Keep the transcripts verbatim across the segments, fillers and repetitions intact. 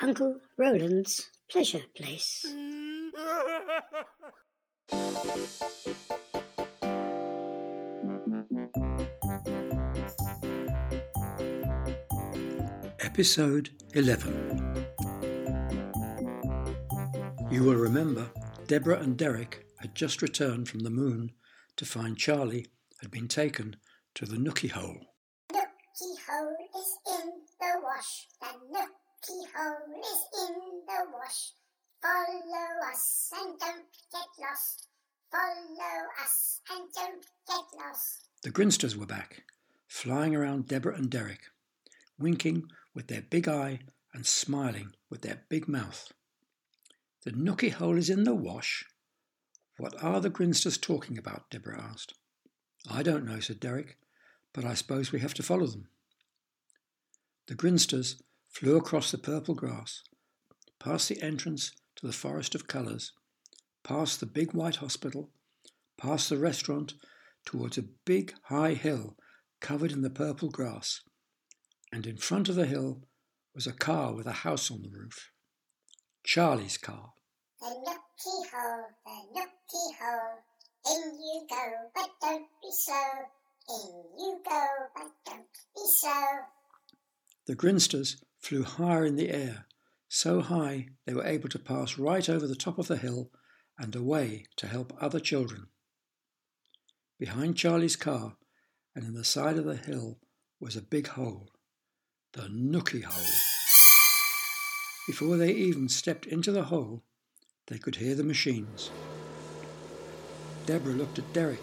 Uncle Roland's Pleasure Place. Episode eleven. You will remember Deborah and Derek had just returned from the moon to find Charlie had been taken to the Nooky Hole. The Nooky Hole is in the wash. The Nooky Hole is in the wash. Follow us and don't get lost. Follow us and don't get lost. The Grinsters were back, flying around Deborah and Derek, winking with their big eye and smiling with their big mouth. The Nooky Hole is in the wash? What are the Grinsters talking about? Deborah asked. I don't know, said Derek, but I suppose we have to follow them. The Grinsters flew across the purple grass, past the entrance to the Forest of Colours, past the big white hospital, past the restaurant, towards a big high hill covered in the purple grass, and in front of the hill was a car with a house on the roof. Charlie's car. The Nooky Hole, the Nooky Hole, in you go, but don't be slow, in you go, but don't be slow. The Grinsters flew higher in the air, so high they were able to pass right over the top of the hill and away to help other children. Behind Charlie's car and in the side of the hill was a big hole, the Nooky Hole. Before they even stepped into the hole, they could hear the machines. Deborah looked at Derek,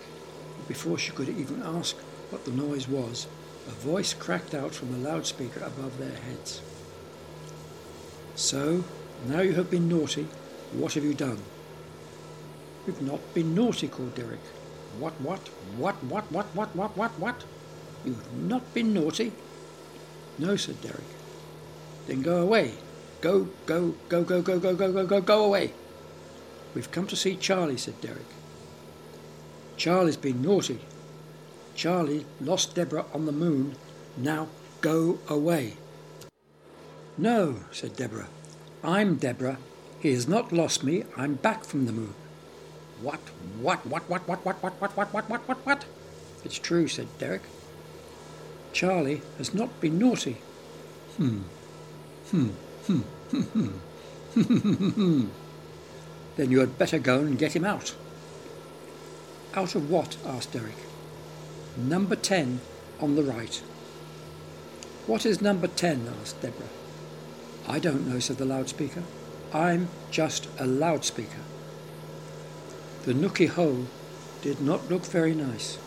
but before she could even ask what the noise was, a voice cracked out from the loudspeaker above their heads. So, now you have been naughty, what have you done? We've not been naughty, called Derek. What, what, what, what, what, what, what, what, what? You've not been naughty? No, said Derek. Then go away. Go, go, go, go, go, go, go, go, go, go away. We've come to see Charlie, said Derek. Charlie's been naughty. Charlie lost Deborah on the moon. Now go away. No, said Deborah. I'm Deborah. He has not lost me. I'm back from the moon. What, what, what, what, what, what, what, what, what, what, what, what, what? It's true, said Derek. Charlie has not been naughty. Hmm, hmm, hmm, hmm, hmm, hmm, hmm, hmm. Then you had better go and get him out. Out of what? Asked Derek. Number ten on the right. What is number ten? Asked Deborah. I don't know, said the loudspeaker. I'm just a loudspeaker. The Nooky Hole did not look very nice.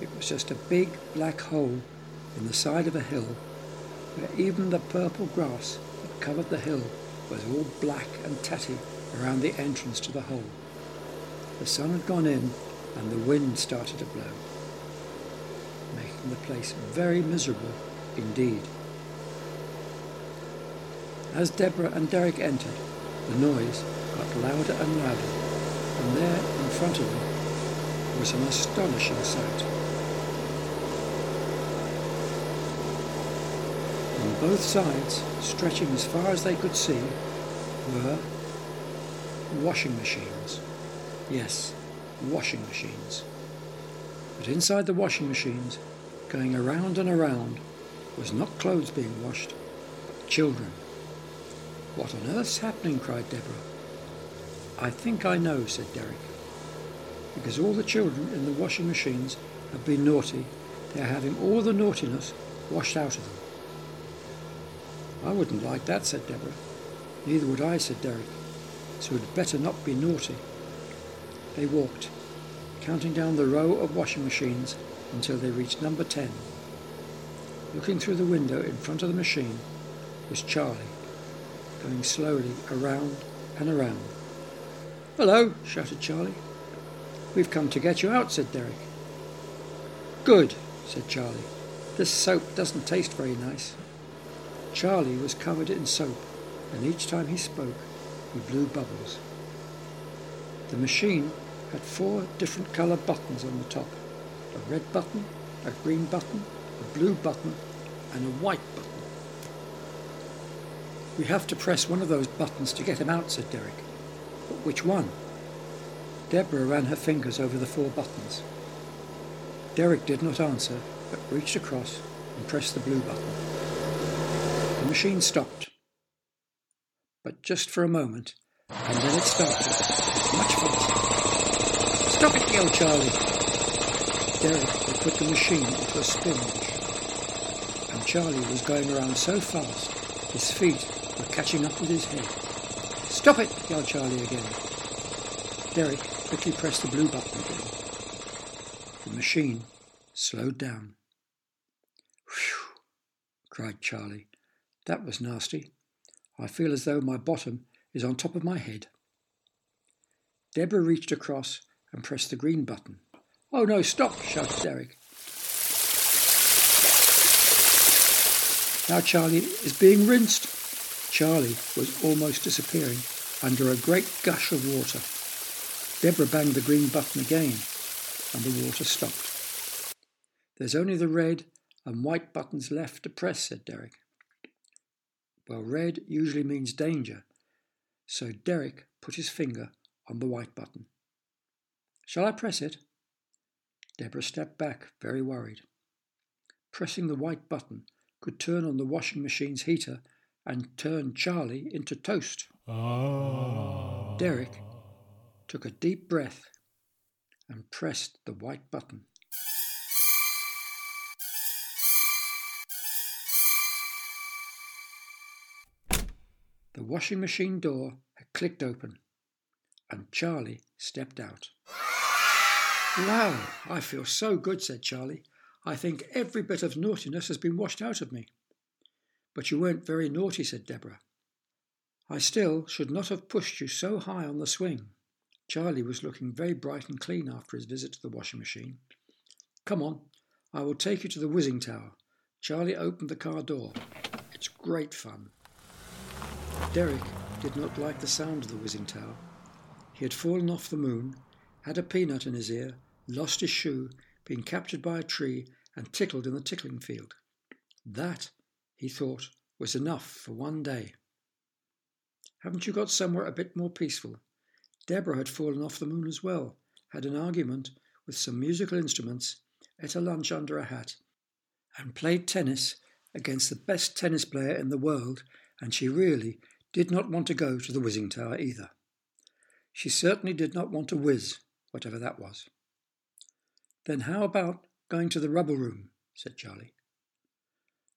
It was just a big black hole in the side of a hill where even the purple grass that covered the hill was all black and tatty around the entrance to the hole. The sun had gone in and the wind started to blow, making the place very miserable indeed. As Deborah and Derek entered, the noise got louder and louder, and there in front of them was an astonishing sight. On both sides, stretching as far as they could see, were washing machines. Yes, washing machines. But inside the washing machines, going around and around, was not clothes being washed, but children. What on earth's happening? Cried Deborah. I think I know, said Derek. Because all the children in the washing machines have been naughty, they are having all the naughtiness washed out of them. I wouldn't like that, said Deborah. Neither would I, said Derek. So we'd better not be naughty. They walked, counting down the row of washing machines until they reached number ten. Looking through the window in front of the machine was Charlie, going slowly around and around. Hello, shouted Charlie. We've come to get you out, said Derek. Good, said Charlie. This soap doesn't taste very nice. Charlie was covered in soap, and each time he spoke, he blew bubbles. The machine had four different coloured buttons on the top, a red button, a green button, a blue button, and a white button. "We have to press one of those buttons to get him out," said Derek. "But which one?" Deborah ran her fingers over the four buttons. Derek did not answer, but reached across and pressed the blue button. The machine stopped, but just for a moment, and then it started, much faster. "Stop it, yelled Charlie." Derek had put the machine into a spin, and Charlie was going around so fast, his feet were catching up with his head. "Stop it!" yelled Charlie again. Derek quickly pressed the blue button again. The machine slowed down. "Whew!" cried Charlie. "That was nasty. I feel as though my bottom is on top of my head." Deborah reached across and pressed the green button. "Oh no, stop!" shouted Derek. Now Charlie is being rinsed. Charlie was almost disappearing under a great gush of water. Deborah banged the green button again, and the water stopped. "There's only the red and white buttons left to press," said Derek. Well, red usually means danger, so Derek put his finger on the white button. "Shall I press it?" Deborah stepped back, very worried. Pressing the white button could turn on the washing machine's heater and turn Charlie into toast. Oh. Derek took a deep breath and pressed the white button. The washing machine door had clicked open and Charlie stepped out. "Wow, I feel so good," said Charlie. "I think every bit of naughtiness has been washed out of me." "But you weren't very naughty," said Deborah. "I still should not have pushed you so high on the swing." Charlie was looking very bright and clean after his visit to the washing machine. "Come on, I will take you to the Whizzing Tower." Charlie opened the car door. "It's great fun." Derek did not like the sound of the Whizzing Tower. He had fallen off the moon, had a peanut in his ear, lost his shoe, been captured by a tree and tickled in the tickling field. That, he thought, was enough for one day. "Haven't you got somewhere a bit more peaceful?" Deborah had fallen off the moon as well, had an argument with some musical instruments, ate a lunch under a hat, and played tennis against the best tennis player in the world, and she really did not want to go to the Whizzing Tower either. She certainly did not want to whiz, whatever that was. "Then how about going to the rubber room?" said Charlie.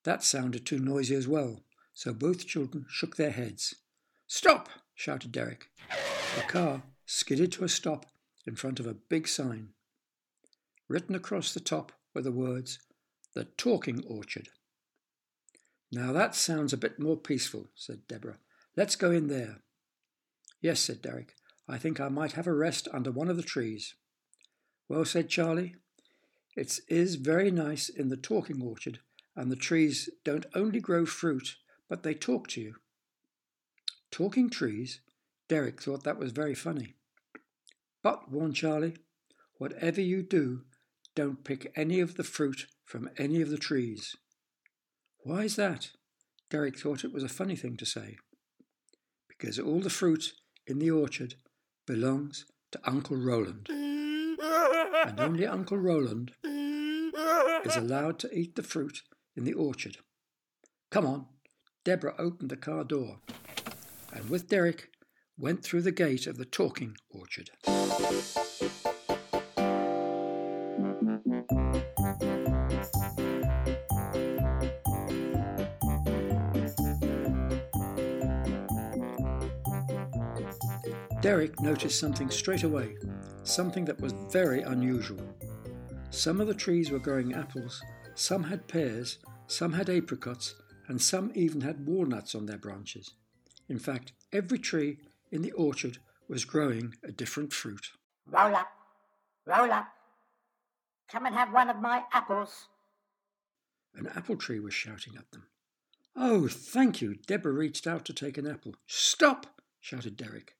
That sounded too noisy as well, so both children shook their heads. "Stop!" shouted Derek. The car skidded to a stop in front of a big sign. Written across the top were the words, "The Talking Orchard." "Now that sounds a bit more peaceful," said Deborah. "Let's go in there." "Yes," said Derek. "I think I might have a rest under one of the trees." "Well," said Charlie, "it is very nice in the Talking Orchard, and the trees don't only grow fruit, but they talk to you." Talking trees? Derek thought that was very funny. "But," warned Charlie, "whatever you do, don't pick any of the fruit from any of the trees." "Why is that?" Derek thought it was a funny thing to say. "Because all the fruit in the orchard belongs to Uncle Roland. And only Uncle Roland is allowed to eat the fruit in the orchard. Come on." Deborah opened the car door and with Derek went through the gate of the Talking Orchard. Derek noticed something straight away, something that was very unusual. Some of the trees were growing apples, some had pears, some had apricots, and some even had walnuts on their branches. In fact, every tree in the orchard was growing a different fruit. "Roll up, roll up, come and have one of my apples," an apple tree was shouting at them. "Oh, thank you." Deborah reached out to take an apple. "Stop!" shouted Derek.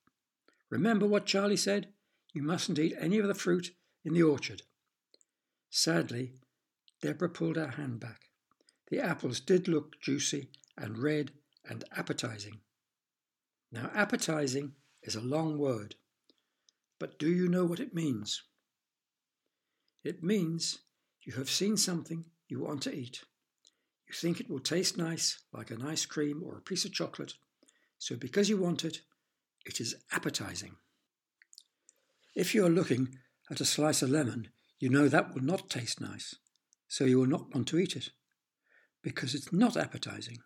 "Remember what Charlie said? You mustn't eat any of the fruit in the orchard." Sadly, Deborah pulled her hand back. The apples did look juicy and red and appetising. Now, appetising is a long word, but do you know what it means? It means you have seen something you want to eat. You think it will taste nice, like an ice cream or a piece of chocolate, so because you want it, it is appetising. If you are looking at a slice of lemon, you know that will not taste nice, so you will not want to eat it, because it's not appetising,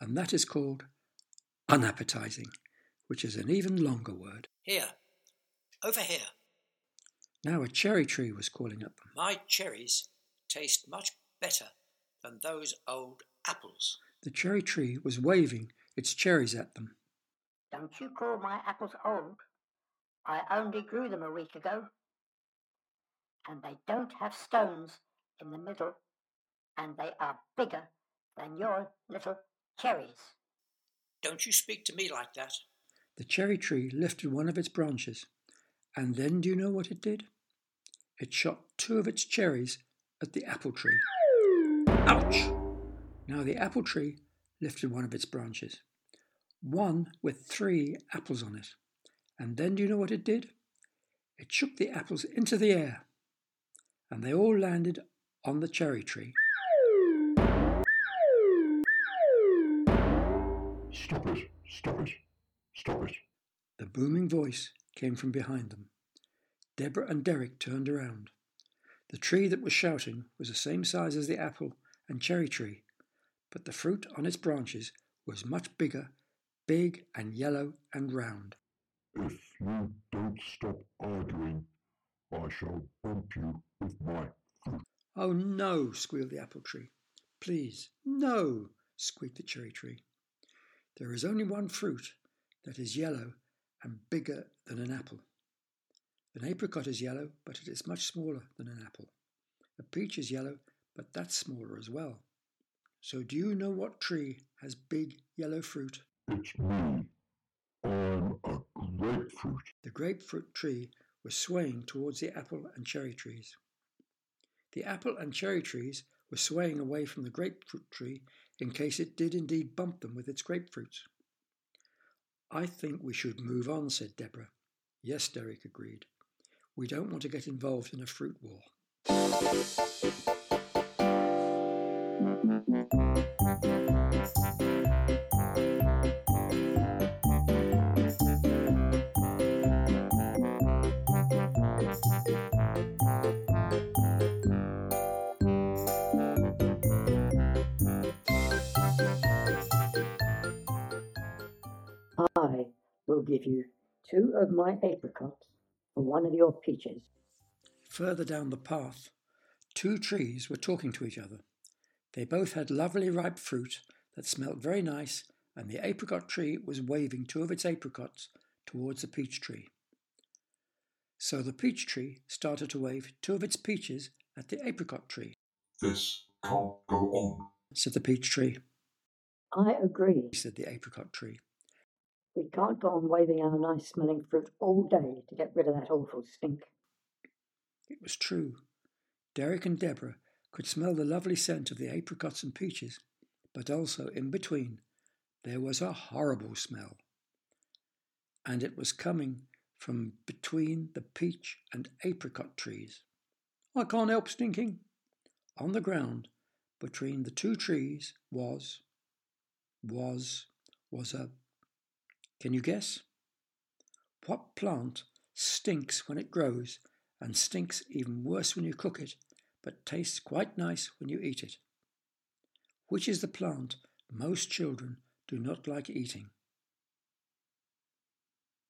and that is called unappetising, which is an even longer word. Here, over here. Now a cherry tree was calling at them. My cherries taste much better than those old apples. The cherry tree was waving its cherries at them. Don't you call my apples old? I only grew them a week ago. And they don't have stones in the middle, and they are bigger than your little cherries. Don't you speak to me like that. The cherry tree lifted one of its branches, and then do you know what it did? It shot two of its cherries at the apple tree. Ouch! Now the apple tree lifted one of its branches, one with three apples on it. And then do you know what it did? It shook the apples into the air, and they all landed on the cherry tree. Stop it! Stop it! Stop it! The booming voice came from behind them. Deborah and Derek turned around. The tree that was shouting was the same size as the apple and cherry tree, but the fruit on its branches was much bigger, big and yellow and round. If you don't stop arguing, I shall bump you with my fruit. Oh no, squealed the apple tree. Please, no, squeaked the cherry tree. There is only one fruit that is yellow and bigger than an apple. An apricot is yellow, but it is much smaller than an apple. A peach is yellow, but that's smaller as well. So do you know what tree has big yellow fruit? It's me. I'm a grapefruit. The grapefruit tree was swaying towards the apple and cherry trees. The apple and cherry trees were swaying away from the grapefruit tree in case it did indeed bump them with its grapefruits. I think we should move on, said Deborah. Yes, Derek agreed. We don't want to get involved in a fruit war. I will give you two of my apricots for one of your peaches. Further down the path, two trees were talking to each other. They both had lovely ripe fruit that smelt very nice, and the apricot tree was waving two of its apricots towards the peach tree. So the peach tree started to wave two of its peaches at the apricot tree. This can't go on, said the peach tree. I agree, said the apricot tree. We can't go on waving our nice-smelling fruit all day to get rid of that awful stink. It was true. Derek and Deborah could smell the lovely scent of the apricots and peaches, but also, in between, there was a horrible smell. And it was coming from between the peach and apricot trees. I can't help stinking. On the ground, between the two trees, was, was, was a... Can you guess? What plant stinks when it grows and stinks even worse when you cook it, but tastes quite nice when you eat it? Which is the plant most children do not like eating?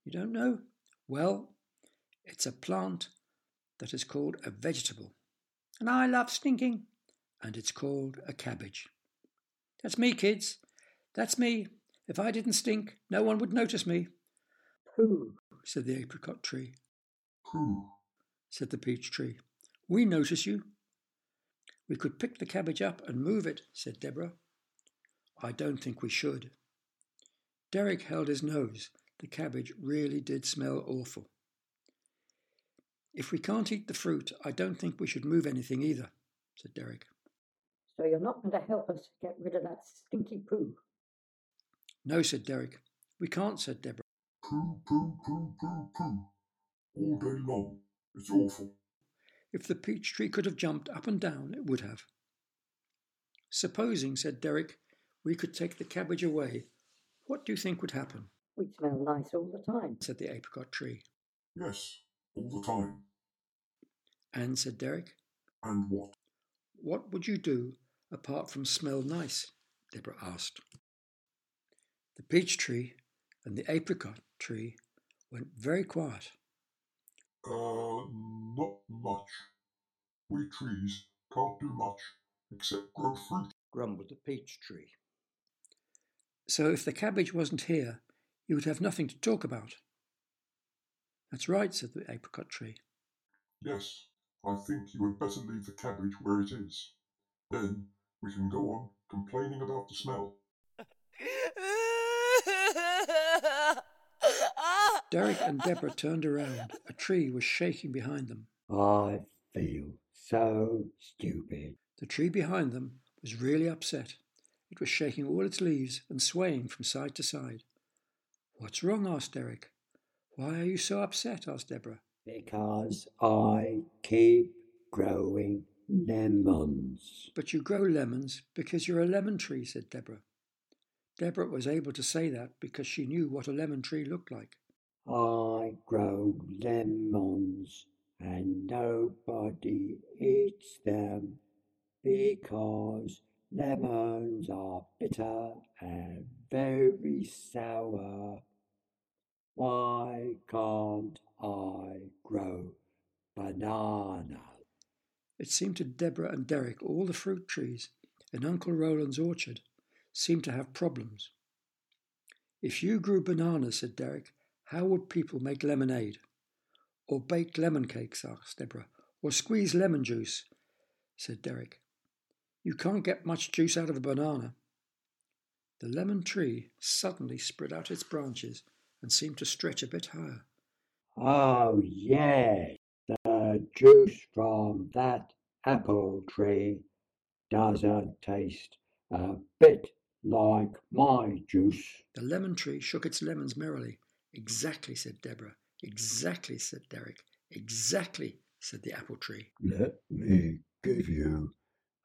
You don't know? Well, it's a plant that is called a vegetable. And I love stinking. And it's called a cabbage. That's me, kids. That's me. If I didn't stink, no one would notice me. Pooh, said the apricot tree. Pooh, said the peach tree. We notice you. We could pick the cabbage up and move it, said Deborah. I don't think we should. Derek held his nose. The cabbage really did smell awful. If we can't eat the fruit, I don't think we should move anything either, said Derek. So you're not going to help us get rid of that stinky poo? No, said Derek. We can't, said Deborah. Pooh, pooh, pooh, pooh, pooh. All day long. It's awful. If the peach tree could have jumped up and down, it would have. Supposing, said Derek, we could take the cabbage away, what do you think would happen? We'd smell nice all the time, said the apricot tree. Yes, all the time. And, said Derek. And what? What would you do apart from smell nice? Deborah asked. The peach tree and the apricot tree went very quiet. Uh, not much. We trees can't do much except grow fruit, grumbled the peach tree. So if the cabbage wasn't here, you would have nothing to talk about. That's right, said the apricot tree. Yes, I think you had better leave the cabbage where it is. Then we can go on complaining about the smell. Derek and Deborah turned around. A tree was shaking behind them. I feel so stupid. The tree behind them was really upset. It was shaking all its leaves and swaying from side to side. What's wrong? asked Derek. Why are you so upset? asked Deborah. Because I keep growing lemons. But you grow lemons because you're a lemon tree, said Deborah. Deborah was able to say that because she knew what a lemon tree looked like. I grow lemons and nobody eats them because lemons are bitter and very sour. Why can't I grow banana? It seemed to Deborah and Derek all the fruit trees in Uncle Roland's orchard seemed to have problems. If you grew bananas, said Derek, how would people make lemonade? Or bake lemon cakes, asked Deborah. Or squeeze lemon juice, said Derek. You can't get much juice out of a banana. The lemon tree suddenly spread out its branches and seemed to stretch a bit higher. Oh, yes, the juice from that apple tree doesn't taste a bit like my juice. The lemon tree shook its lemons merrily. Exactly, said Deborah. Exactly, said Derek. Exactly, said the apple tree. Let me give you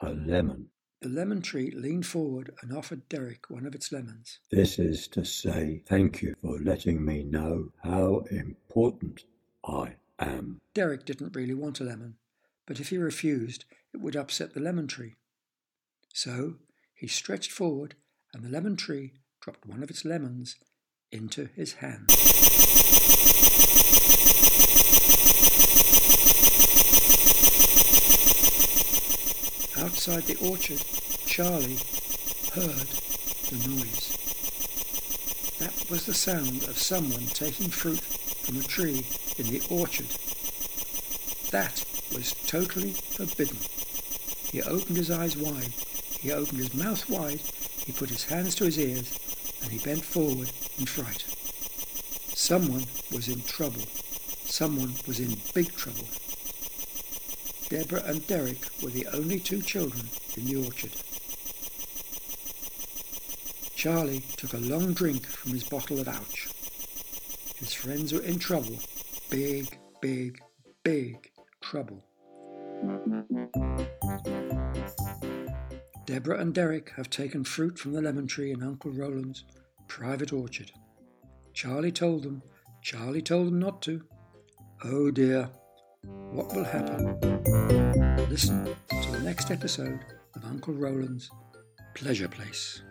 a lemon. The lemon tree leaned forward and offered Derek one of its lemons. This is to say thank you for letting me know how important I am. Derek didn't really want a lemon, but if he refused, it would upset the lemon tree. So he stretched forward and the lemon tree dropped one of its lemons into his hand. Outside the orchard, Charlie heard the noise. That was the sound of someone taking fruit from a tree in the orchard. That was totally forbidden. He opened his eyes wide, he opened his mouth wide, he put his hands to his ears, and he bent forward in fright. Someone was in trouble. Someone was in big trouble. Deborah and Derek were the only two children in the orchard. Charlie took a long drink from his bottle of ouch. His friends were in trouble. Big, big, big trouble. Deborah and Derek have taken fruit from the lemon tree in Uncle Roland's private orchard. Charlie told them, Charlie told them not to. Oh dear, what will happen? Listen to the next episode of Uncle Roland's Pleasure Place.